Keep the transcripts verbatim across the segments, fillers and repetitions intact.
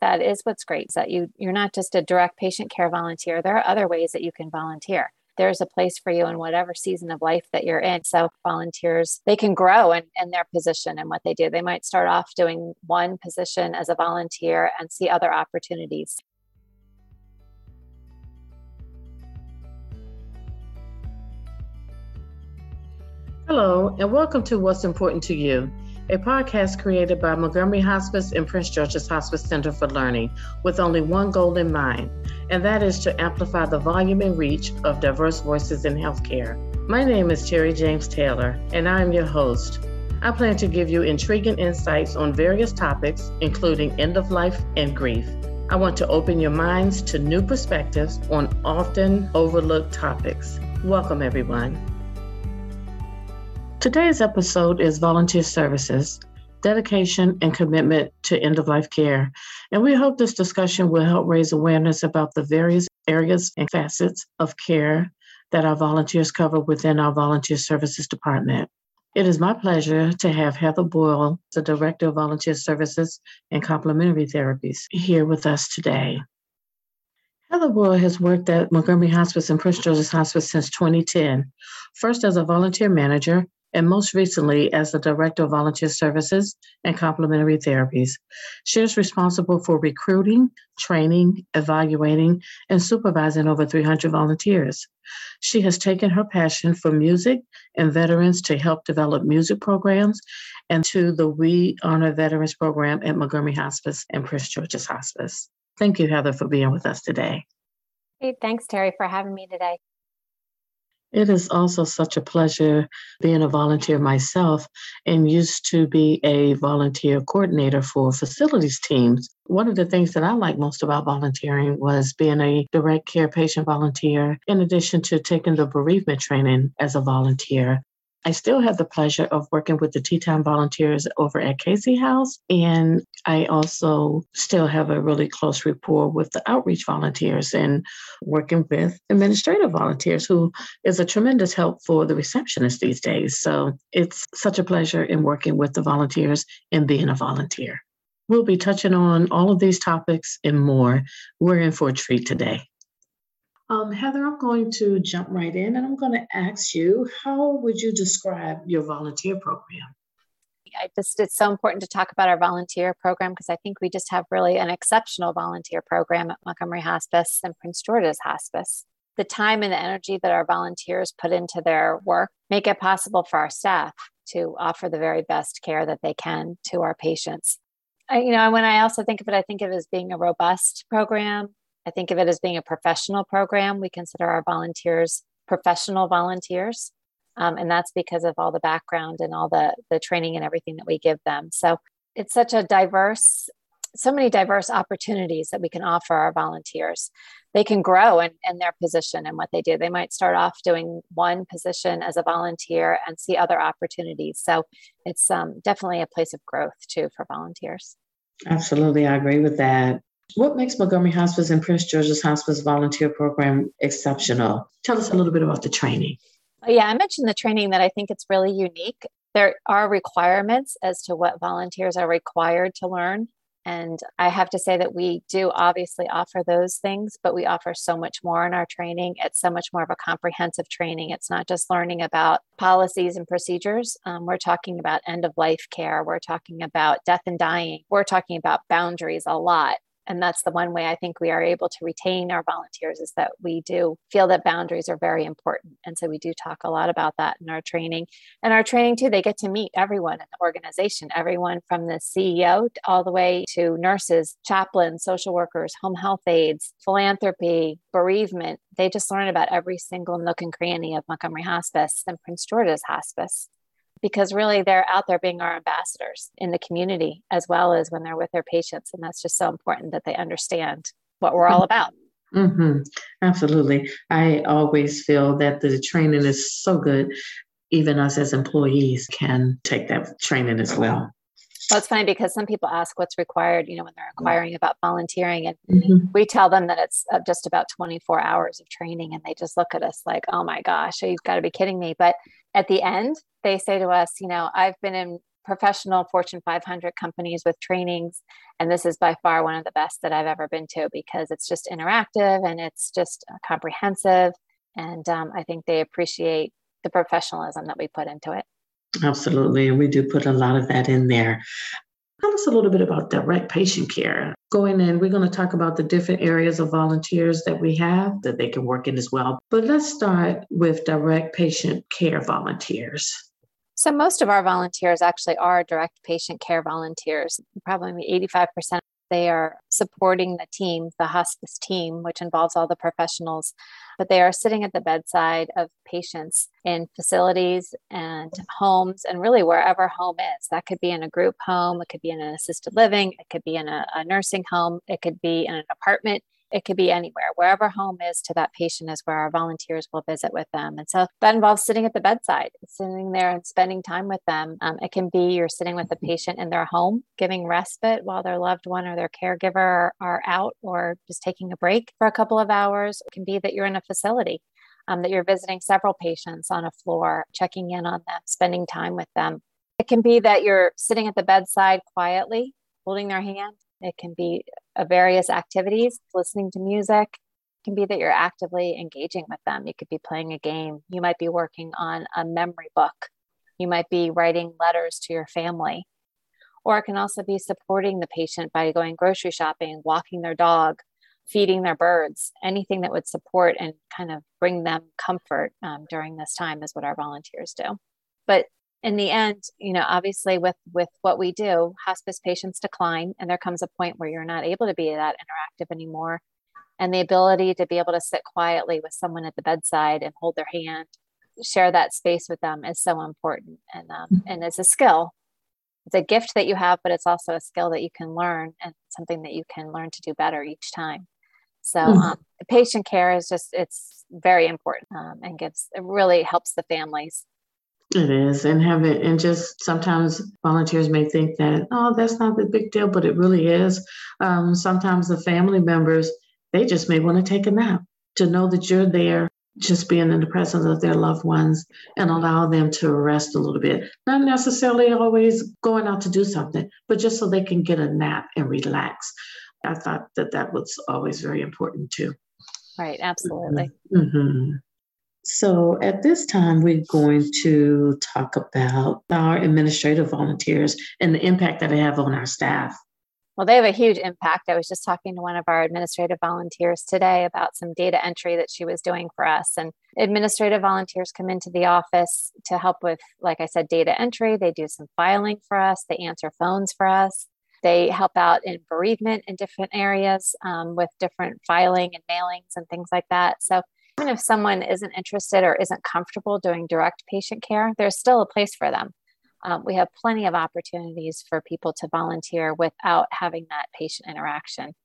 that is what's great, is that you, you're not just a direct patient care volunteer. There are other ways that you can volunteer. There's a place for you in whatever season of life that you're in. So volunteers, they can grow in, in their position and what they do. They might start off doing one position as a volunteer and see other opportunities. Hello, and welcome to What's Important to You, a podcast created by Montgomery Hospice and Prince George's Hospice Center for Learning, with only one goal in mind, and that is to amplify the volume and reach of diverse voices in healthcare. My name is Terry James Taylor, and I am your host. I plan to give you intriguing insights on various topics, including end of life and grief. I want to open your minds to new perspectives on often overlooked topics. Welcome, everyone. Today's episode is volunteer services, dedication, and commitment to end-of-life care. And we hope this discussion will help raise awareness about the various areas and facets of care that our volunteers cover within our volunteer services department. It is my pleasure to have Heather Boyle, the Director of Volunteer Services and Complementary Therapies, here with us today. Heather Boyle has worked at Montgomery Hospice and Prince George's Hospice since twenty ten, first as a volunteer manager, and most recently as the Director of Volunteer Services and Complementary Therapies. She is responsible for recruiting, training, evaluating, and supervising over three hundred volunteers. She has taken her passion for music and veterans to help develop music programs and to the We Honor Veterans program at Montgomery Hospice and Prince George's Hospice. Thank you, Heather, for being with us today. Hey, thanks, Terry, for having me today. It is also such a pleasure being a volunteer myself, and used to be a volunteer coordinator for facilities teams. One of the things that I liked most about volunteering was being a direct care patient volunteer, in addition to taking the bereavement training as a volunteer. I still have the pleasure of working with the Tea Time volunteers over at Casey House, and I also still have a really close rapport with the outreach volunteers and working with administrative volunteers, who is a tremendous help for the receptionists these days. So it's such a pleasure in working with the volunteers and being a volunteer. We'll be touching on all of these topics and more. We're in for a treat today. Um, Heather, I'm going to jump right in, and I'm going to ask you, how would you describe your volunteer program? I just, it's so important to talk about our volunteer program, because I think we just have really an exceptional volunteer program at Montgomery Hospice and Prince George's Hospice. The time and the energy that our volunteers put into their work make it possible for our staff to offer the very best care that they can to our patients. I, you know, when I also think of it, I think of it as being a robust program. I think of it as being a professional program. We consider our volunteers professional volunteers, um, and that's because of all the background and all the, the training and everything that we give them. So it's such a diverse, so many diverse opportunities that we can offer our volunteers. They can grow in, in their position and what they do. They might start off doing one position as a volunteer and see other opportunities. So it's um, definitely a place of growth too for volunteers. Absolutely. I agree with that. What makes Montgomery Hospice and Prince George's Hospice volunteer program exceptional? Tell us a little bit about the training. Yeah, I mentioned the training, that I think it's really unique. There are requirements as to what volunteers are required to learn. And I have to say that we do obviously offer those things, but we offer so much more in our training. It's so much more of a comprehensive training. It's not just learning about policies and procedures. Um, we're talking about end-of-life care. We're talking about death and dying. We're talking about boundaries a lot. And that's the one way I think we are able to retain our volunteers, is that we do feel that boundaries are very important. And so we do talk a lot about that in our training. And our training too, they get to meet everyone in the organization, everyone from the C E O all the way to nurses, chaplains, social workers, home health aides, philanthropy, bereavement. They just learn about every single nook and cranny of Montgomery Hospice and Prince George's Hospice, because really they're out there being our ambassadors in the community, as well as when they're with their patients. And that's just so important that they understand what we're all about. Mm-hmm. Absolutely. I always feel that the training is so good. Even us as employees can take that training as well. Well, it's funny because some people ask what's required, you know, when they're inquiring about volunteering, and mm-hmm. we tell them that it's just about twenty-four hours of training, and they just look at us like, oh my gosh, you've got to be kidding me. But at the end, they say to us, you know, I've been in professional Fortune five hundred companies with trainings. And this is by far one of the best that I've ever been to, because it's just interactive and it's just comprehensive. And um, I think they appreciate the professionalism that we put into it. Absolutely. And we do put a lot of that in there. Tell us a little bit about direct patient care. Going in, we're going to talk about the different areas of volunteers that we have that they can work in as well. But let's start with direct patient care volunteers. So most of our volunteers actually are direct patient care volunteers. Probably eighty-five percent they are supporting the team, the hospice team, which involves all the professionals, but they are sitting at the bedside of patients in facilities and homes and really wherever home is. That could be in a group home, it could be in an assisted living, it could be in a, a nursing home, it could be in an apartment, it could be anywhere. Wherever home is to that patient is where our volunteers will visit with them. And so that involves sitting at the bedside, sitting there and spending time with them. Um, it can be you're sitting with the patient in their home, giving respite while their loved one or their caregiver are out, or just taking a break for a couple of hours. It can be that you're in a facility, um, that you're visiting several patients on a floor, checking in on them, spending time with them. It can be that you're sitting at the bedside quietly, holding their hand. It can be various activities, listening to music. It can be that you're actively engaging with them. You could be playing a game. You might be working on a memory book. You might be writing letters to your family. Or it can also be supporting the patient by going grocery shopping, walking their dog, feeding their birds, anything that would support and kind of bring them comfort um, during this time is what our volunteers do. But in the end, you know, obviously with, with what we do, hospice patients decline, and there comes a point where you're not able to be that interactive anymore. And the ability to be able to sit quietly with someone at the bedside and hold their hand, share that space with them is so important. And, um, and it's a skill. It's a gift that you have, but it's also a skill that you can learn and something that you can learn to do better each time. So um, patient care is just, it's very important um, and gives, it really helps the families. It is. And have it, and just sometimes volunteers may think that, oh, that's not the big deal, but it really is. Um, sometimes the family members, they just may want to take a nap. To know that you're there, just being in the presence of their loved ones and allow them to rest a little bit. Not necessarily always going out to do something, but just so they can get a nap and relax. I thought that that was always very important too. Right. Absolutely. Mm-hmm. So at this time, we're going to talk about our administrative volunteers and the impact that they have on our staff. Well, they have a huge impact. I was just talking to one of our administrative volunteers today about some data entry that she was doing for us. And administrative volunteers come into the office to help with, like I said, data entry. They do some filing for us. They answer phones for us. They help out in bereavement in different areas um, with different filing and mailings and things like that. So even if someone isn't interested or isn't comfortable doing direct patient care, there's still a place for them. Um, we have plenty of opportunities for people to volunteer without having that patient interaction.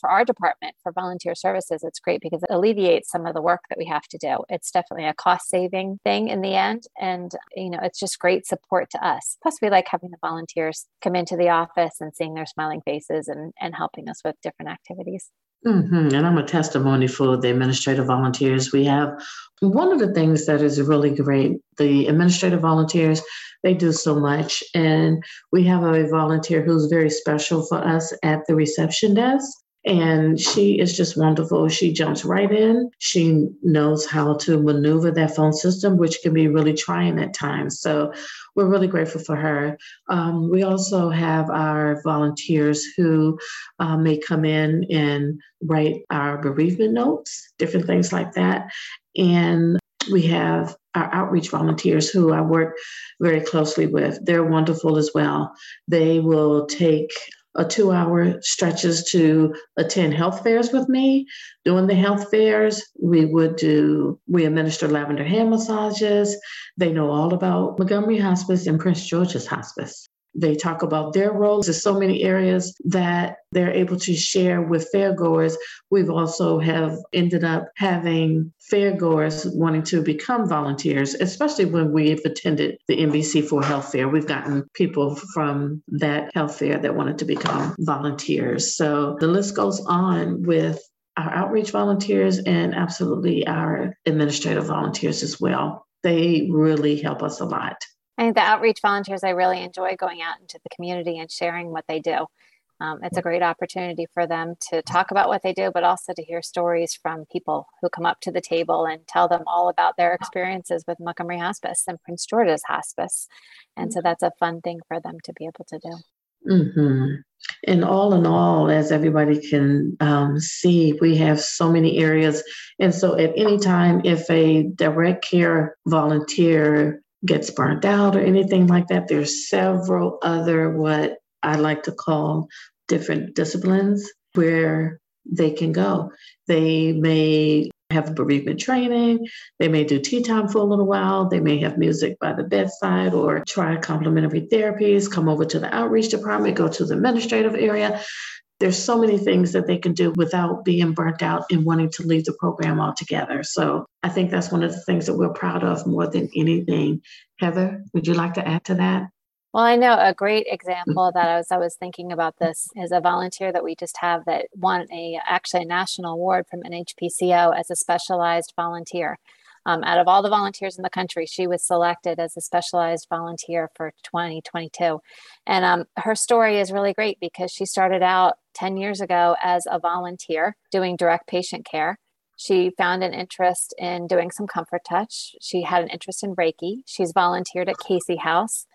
For our department, for volunteer services, it's great because it alleviates some of the work that we have to do. It's definitely a cost-saving thing in the end. And, you know, it's just great support to us. Plus, we like having the volunteers come into the office and seeing their smiling faces and, and helping us with different activities. Mm-hmm. And I'm a testimony for the administrative volunteers. We have one of the things that is really great. The administrative volunteers, they do so much. And we have a volunteer who's very special for us at the reception desk. And she is just wonderful. She jumps right in. She knows how to maneuver that phone system, which can be really trying at times. So we're really grateful for her. Um, we also have our volunteers who uh, may come in and write our bereavement notes, different things like that. And we have our outreach volunteers who I work very closely with. They're wonderful as well. They will take a two-hour stretches to attend health fairs with me. During the health fairs, we would do, we administer lavender hand massages. They know all about Montgomery Hospice and Prince George's Hospice. They talk about their roles. There's so many areas that they're able to share with fairgoers. We've also have ended up having fairgoers wanting to become volunteers, especially when we've attended the N B C four health fair. We've gotten people from that health fair that wanted to become volunteers. So the list goes on with our outreach volunteers and absolutely our administrative volunteers as well. They really help us a lot. I think the outreach volunteers, I really enjoy going out into the community and sharing what they do. Um, it's a great opportunity for them to talk about what they do, but also to hear stories from people who come up to the table and tell them all about their experiences with Montgomery Hospice and Prince George's Hospice. And so that's a fun thing for them to be able to do. Mm-hmm. And all in all, as everybody can um, see, we have so many areas. And so at any time, if a direct care volunteer gets burnt out or anything like that, there's several other what I like to call different disciplines where they can go. They may have bereavement training. They may do tea time for a little while. They may have music by the bedside or try complementary therapies, come over to the outreach department, go to the administrative area. There's so many things that they can do without being burnt out and wanting to leave the program altogether. So I think that's one of the things that we're proud of more than anything. Heather, would you like to add to that? Well, I know a great example that I was, I was thinking about this is a volunteer that we just have that won a actually a national award from N H P C O as a specialized volunteer. Um, out of all the volunteers in the country, she was selected as a specialized volunteer for twenty twenty-two. And um, her story is really great because she started out ten years ago as a volunteer doing direct patient care. She found an interest in doing some comfort touch. She had an interest in Reiki. She's volunteered at Casey House.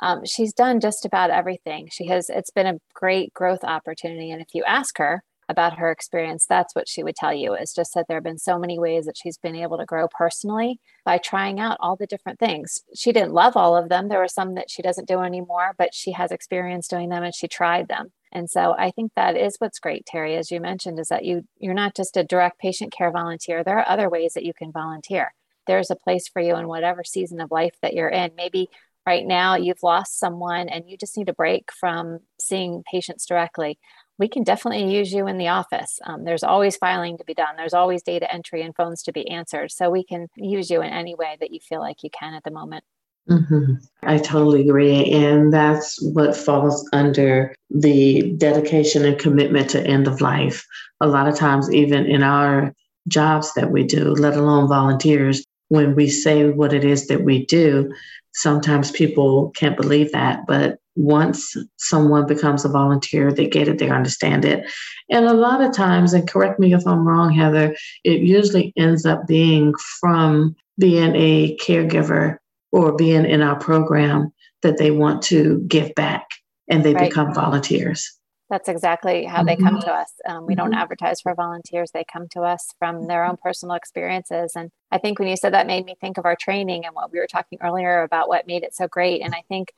Um, she's done just about everything. She has, it's been a great growth opportunity. And if you ask her about her experience, that's what she would tell you, is just that there have been so many ways that she's been able to grow personally by trying out all the different things. She didn't love all of them. There were some that she doesn't do anymore, but she has experience doing them and she tried them. And so I think that is what's great, Terry, as you mentioned, is that you, you're not just a direct patient care volunteer. There are other ways that you can volunteer. There's a place for you in whatever season of life that you're in. Maybe right now, you've lost someone and you just need a break from seeing patients directly. We can definitely use you in the office. Um, there's always filing to be done. There's always data entry and phones to be answered. So we can use you in any way that you feel like you can at the moment. Mm-hmm. I totally agree. And that's what falls under the dedication and commitment to end of life. A lot of times, even in our jobs that we do, let alone volunteers, when we say what it is that we do, sometimes people can't believe that. But once someone becomes a volunteer, they get it, they understand it. And a lot of times, and correct me if I'm wrong, Heather, it usually ends up being from being a caregiver or being in our program that they want to give back and they right. become volunteers. That's exactly how they come to us. Um, we don't advertise for volunteers. They come to us from their own personal experiences. And I think when you said that made me think of our training and what we were talking earlier about what made it so great. And I think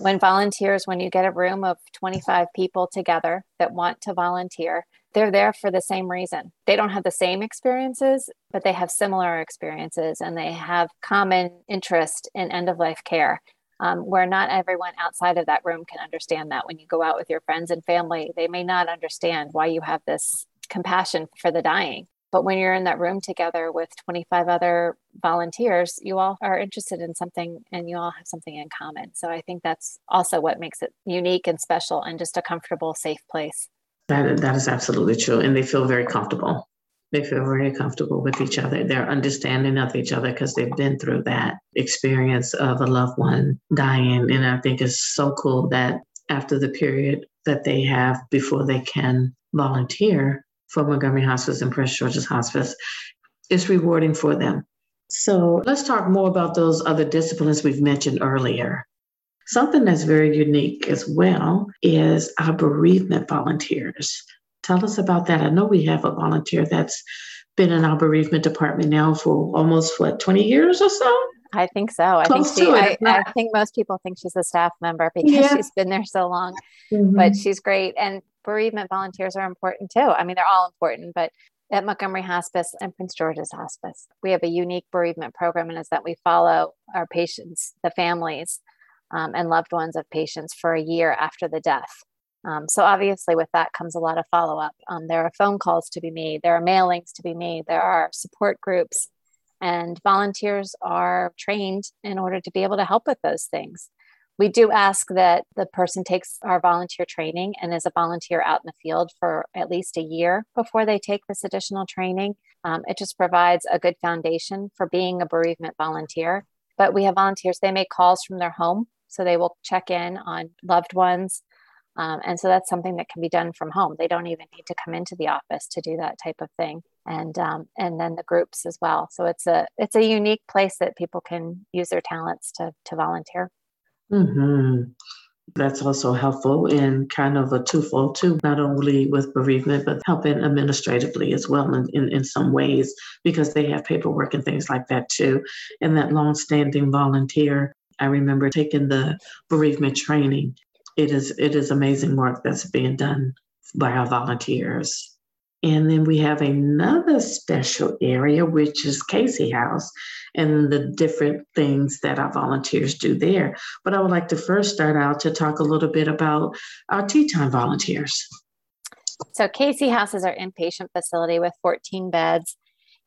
when volunteers, when you get a room of twenty-five people together that want to volunteer, they're there for the same reason. They don't have the same experiences, but they have similar experiences and they have common interest in end-of-life care. Um, where not everyone outside of that room can understand that. When you go out with your friends and family, they may not understand why you have this compassion for the dying. But when you're in that room together with twenty-five other volunteers, you all are interested in something and you all have something in common. So I think that's also what makes it unique and special and just a comfortable, safe place. That, that is absolutely true. And they feel very comfortable. They feel very comfortable with each other. They're understanding of each other because they've been through that experience of a loved one dying. And I think it's so cool that after the period that they have before they can volunteer for Montgomery Hospice and Prince George's Hospice, it's rewarding for them. So let's talk more about those other disciplines we've mentioned earlier. Something that's very unique as well is our bereavement volunteers. Tell us about that. I know we have a volunteer that's been in our bereavement department now for almost, what, twenty years or so? I think so. I Close think she, I, I think most people think she's a staff member because yeah. she's been there so long, mm-hmm. but she's great. And bereavement volunteers are important too. I mean, they're all important, but at Montgomery Hospice and Prince George's Hospice, we have a unique bereavement program, and it's that we follow our patients, the families, um, and loved ones of patients for a year after the death. Um, so obviously with that comes a lot of follow-up. Um, there are phone calls to be made. There are mailings to be made. There are support groups, and volunteers are trained in order to be able to help with those things. We do ask that the person takes our volunteer training and is a volunteer out in the field for at least a year before they take this additional training. Um, it just provides a good foundation for being a bereavement volunteer. But we have volunteers. They make calls from their home. So they will check in on loved ones. Um, and so that's something that can be done from home. They don't even need to come into the office to do that type of thing. And um, and then the groups as well. So it's a it's a unique place that people can use their talents to to volunteer. Mm-hmm. That's also helpful in kind of a twofold too, not only with bereavement, but helping administratively as well in, in, in some ways, because they have paperwork and things like that too. And that longstanding volunteer, I remember taking the bereavement training. It is it is amazing work that's being done by our volunteers. And then we have another special area, which is Casey House and the different things that our volunteers do there. But I would like to first start out to talk a little bit about our Tea Time volunteers. So Casey House is our inpatient facility with fourteen beds.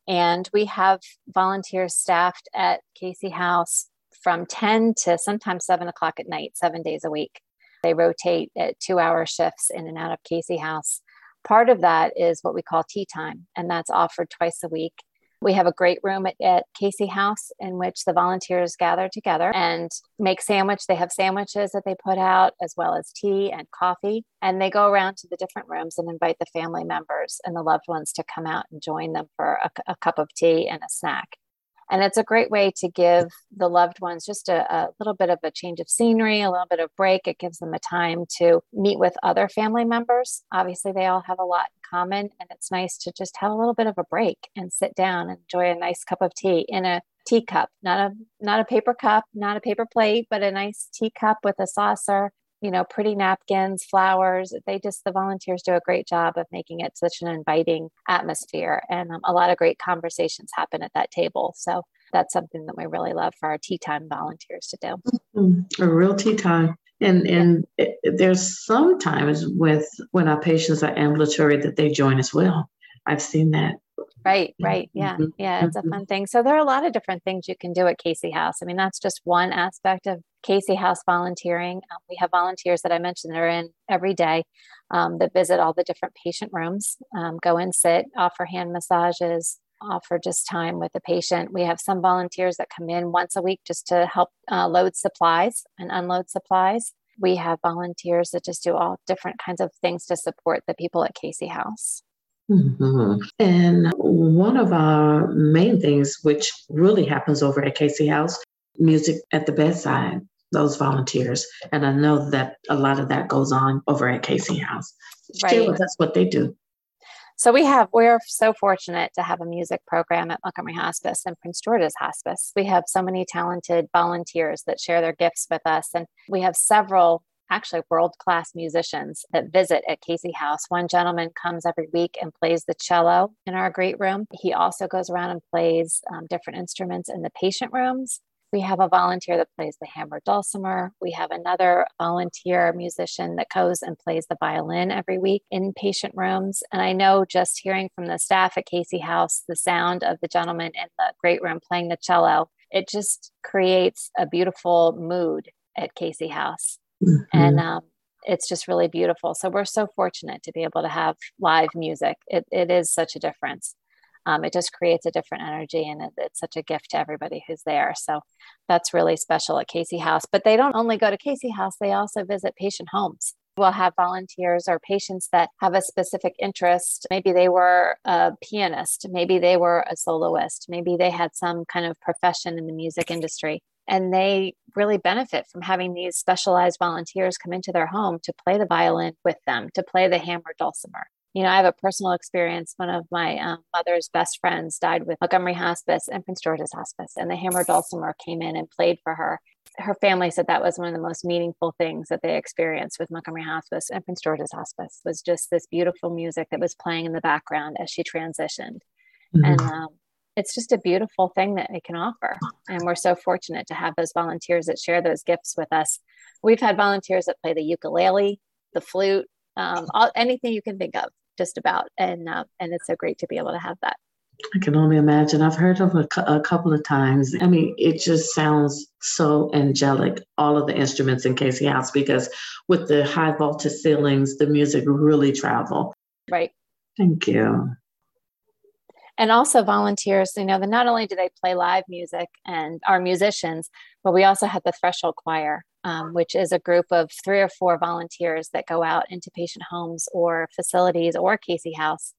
And we have volunteers staffed at Casey House from ten to sometimes seven o'clock at night, seven days a week. They rotate at two-hour shifts in and out of Casey House. Part of that is what we call tea time, and that's offered twice a week. We have a great room at, at Casey House in which the volunteers gather together and make sandwich. They have sandwiches that they put out as well as tea and coffee, and they go around to the different rooms and invite the family members and the loved ones to come out and join them for a, a cup of tea and a snack. And it's a great way to give the loved ones just a, a little bit of a change of scenery, a little bit of break. It gives them a time to meet with other family members. Obviously, they all have a lot in common, and it's nice to just have a little bit of a break and sit down and enjoy a nice cup of tea in a teacup, not a not a paper cup, not a paper plate, but a nice teacup with a saucer, you know, pretty napkins, flowers. They just, the volunteers do a great job of making it such an inviting atmosphere. And um, a lot of great conversations happen at that table. So that's something that we really love for our tea time volunteers to do. Mm-hmm. A real tea time. And yeah. and it, there's sometimes with, when our patients are ambulatory that they join as well. I've seen that. Right, right. Yeah, mm-hmm. yeah, it's a fun thing. So there are a lot of different things you can do at Casey House. I mean, that's just one aspect of Casey House volunteering. Um, we have volunteers that I mentioned that are in every day um, that visit all the different patient rooms, um, go and sit, offer hand massages, offer just time with the patient. We have some volunteers that come in once a week just to help uh, load supplies and unload supplies. We have volunteers that just do all different kinds of things to support the people at Casey House. Mm-hmm. And one of our main things, which really happens over at Casey House, music at the bedside, those volunteers. And I know that a lot of that goes on over at Casey House. Right. Share with us what they do. So we have, we're so fortunate to have a music program at Montgomery Hospice and Prince George's Hospice. We have so many talented volunteers that share their gifts with us. And we have several actually world-class musicians that visit at Casey House. One gentleman comes every week and plays the cello in our great room. He also goes around and plays um, different instruments in the patient rooms. We have a volunteer that plays the hammered dulcimer. We have another volunteer musician that goes and plays the violin every week in patient rooms. And I know just hearing from the staff at Casey House, the sound of the gentleman in the great room playing the cello, it just creates a beautiful mood at Casey House. Mm-hmm. And um, it's just really beautiful. So we're so fortunate to be able to have live music. It, it is such a difference. Um, it just creates a different energy, and it, it's such a gift to everybody who's there. So that's really special at Casey House. But they don't only go to Casey House, they also visit patient homes. We'll have volunteers or patients that have a specific interest. Maybe they were a pianist. Maybe they were a soloist. Maybe they had some kind of profession in the music industry. And they really benefit from having these specialized volunteers come into their home to play the violin with them, to play the hammered dulcimer. You know, I have a personal experience. One of my um, mother's best friends died with Montgomery Hospice and Prince George's Hospice, and the hammered dulcimer came in and played for her. Her family said that was one of the most meaningful things that they experienced with Montgomery Hospice and Prince George's Hospice, was just this beautiful music that was playing in the background as she transitioned. Mm-hmm. And um, it's just a beautiful thing that we can offer. And we're so fortunate to have those volunteers that share those gifts with us. We've had volunteers that play the ukulele, the flute, um, all, anything you can think of, just about. And uh, and it's so great to be able to have that. I can only imagine. I've heard of a, a couple of times. I mean, it just sounds so angelic, all of the instruments in Casey House, because with the high vaulted ceilings, the music really travel. Right. Thank you. And also volunteers, you know, that not only do they play live music and are musicians, but we also have the Threshold Choir, um, which is a group of three or four volunteers that go out into patient homes or facilities or Casey House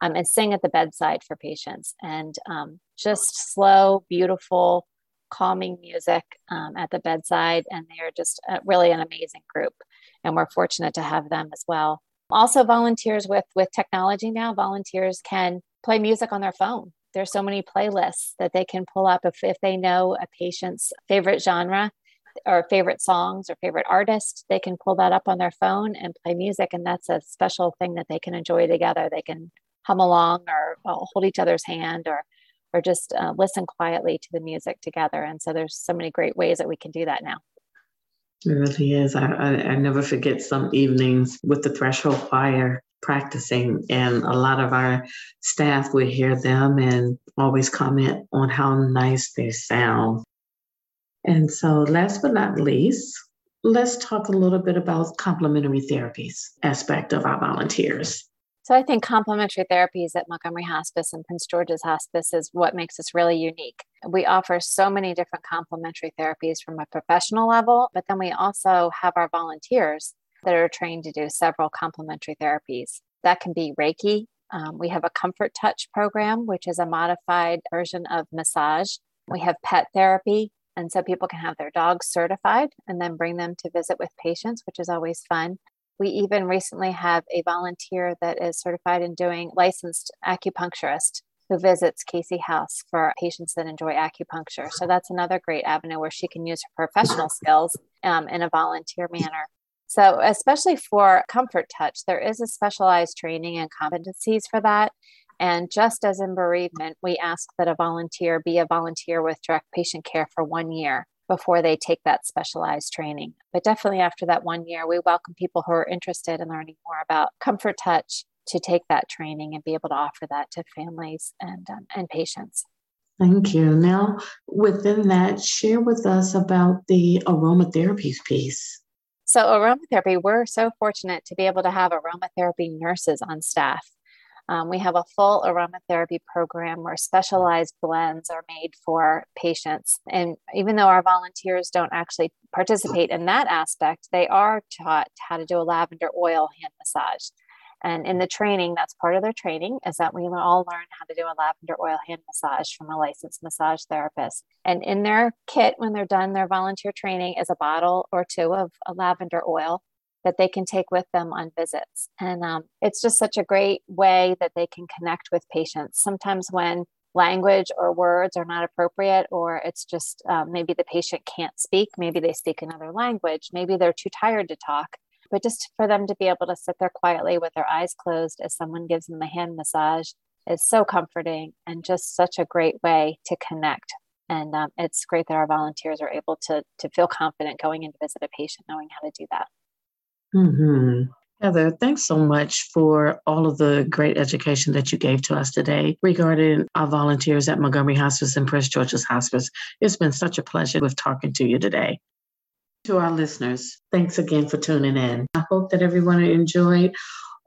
um, and sing at the bedside for patients. And um, just slow, beautiful, calming music um, at the bedside. And they are just uh, really an amazing group. And we're fortunate to have them as well. Also volunteers with, with technology now, volunteers can play music on their phone. There's so many playlists that they can pull up if, if they know a patient's favorite genre or favorite songs or favorite artist, they can pull that up on their phone and play music. And that's a special thing that they can enjoy together. They can hum along or uh, hold each other's hand or, or just uh, listen quietly to the music together. And so there's so many great ways that we can do that now. It really is. I, I, I never forget some evenings with the Threshold Choir practicing, and a lot of our staff would hear them and always comment on how nice they sound. And so last but not least, let's talk a little bit about complementary therapies aspect of our volunteers. So I think complementary therapies at Montgomery Hospice and Prince George's Hospice is what makes us really unique. We offer so many different complementary therapies from a professional level, but then we also have our volunteers that are trained to do several complementary therapies. That can be Reiki. Um, we have a comfort touch program, which is a modified version of massage. We have pet therapy. And so people can have their dogs certified and then bring them to visit with patients, which is always fun. We even recently have a volunteer that is certified in doing licensed acupuncturist who visits Casey House for patients that enjoy acupuncture. So that's another great avenue where she can use her professional skills um, in a volunteer manner. So especially for comfort touch, there is a specialized training and competencies for that. And just as in bereavement, we ask that a volunteer be a volunteer with direct patient care for one year before they take that specialized training. But definitely after that one year, we welcome people who are interested in learning more about comfort touch to take that training and be able to offer that to families and, um, and patients. Thank you. Now, within that, share with us about the aromatherapy piece. So aromatherapy, we're so fortunate to be able to have aromatherapy nurses on staff. Um, we have a full aromatherapy program where specialized blends are made for patients. And even though our volunteers don't actually participate in that aspect, they are taught how to do a lavender oil hand massage. And in the training, that's part of their training, is that we all learn how to do a lavender oil hand massage from a licensed massage therapist. And in their kit, when they're done their volunteer training, is a bottle or two of a lavender oil that they can take with them on visits. And um, it's just such a great way that they can connect with patients. Sometimes when language or words are not appropriate, or it's just um, maybe the patient can't speak, maybe they speak another language, maybe they're too tired to talk, but just for them to be able to sit there quietly with their eyes closed as someone gives them a hand massage is so comforting and just such a great way to connect. And um, it's great that our volunteers are able to, to feel confident going in to visit a patient, knowing how to do that. Mm-hmm. Heather, thanks so much for all of the great education that you gave to us today regarding our volunteers at Montgomery Hospice and Prince George's Hospice. It's been such a pleasure with talking to you today. To our listeners, thanks again for tuning in. I hope that everyone enjoyed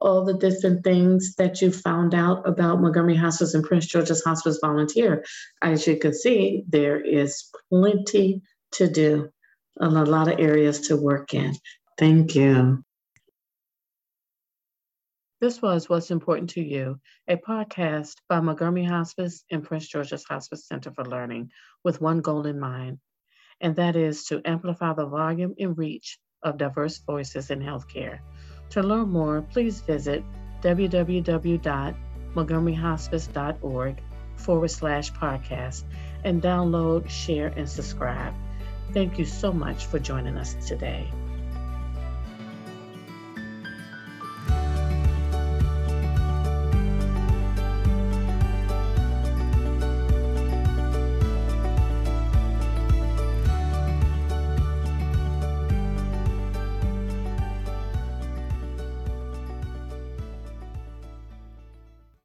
all the different things that you found out about Montgomery Hospice and Prince George's Hospice volunteer. As you can see, there is plenty to do and a lot of areas to work in. Thank you. This was What's Important to You, a podcast by Montgomery Hospice and Prince George's Hospice Center for Learning with one goal in mind, and that is to amplify the volume and reach of diverse voices in healthcare. To learn more, please visit www.montgomeryhospice.org forward slash podcast and download, share, and subscribe. Thank you so much for joining us today.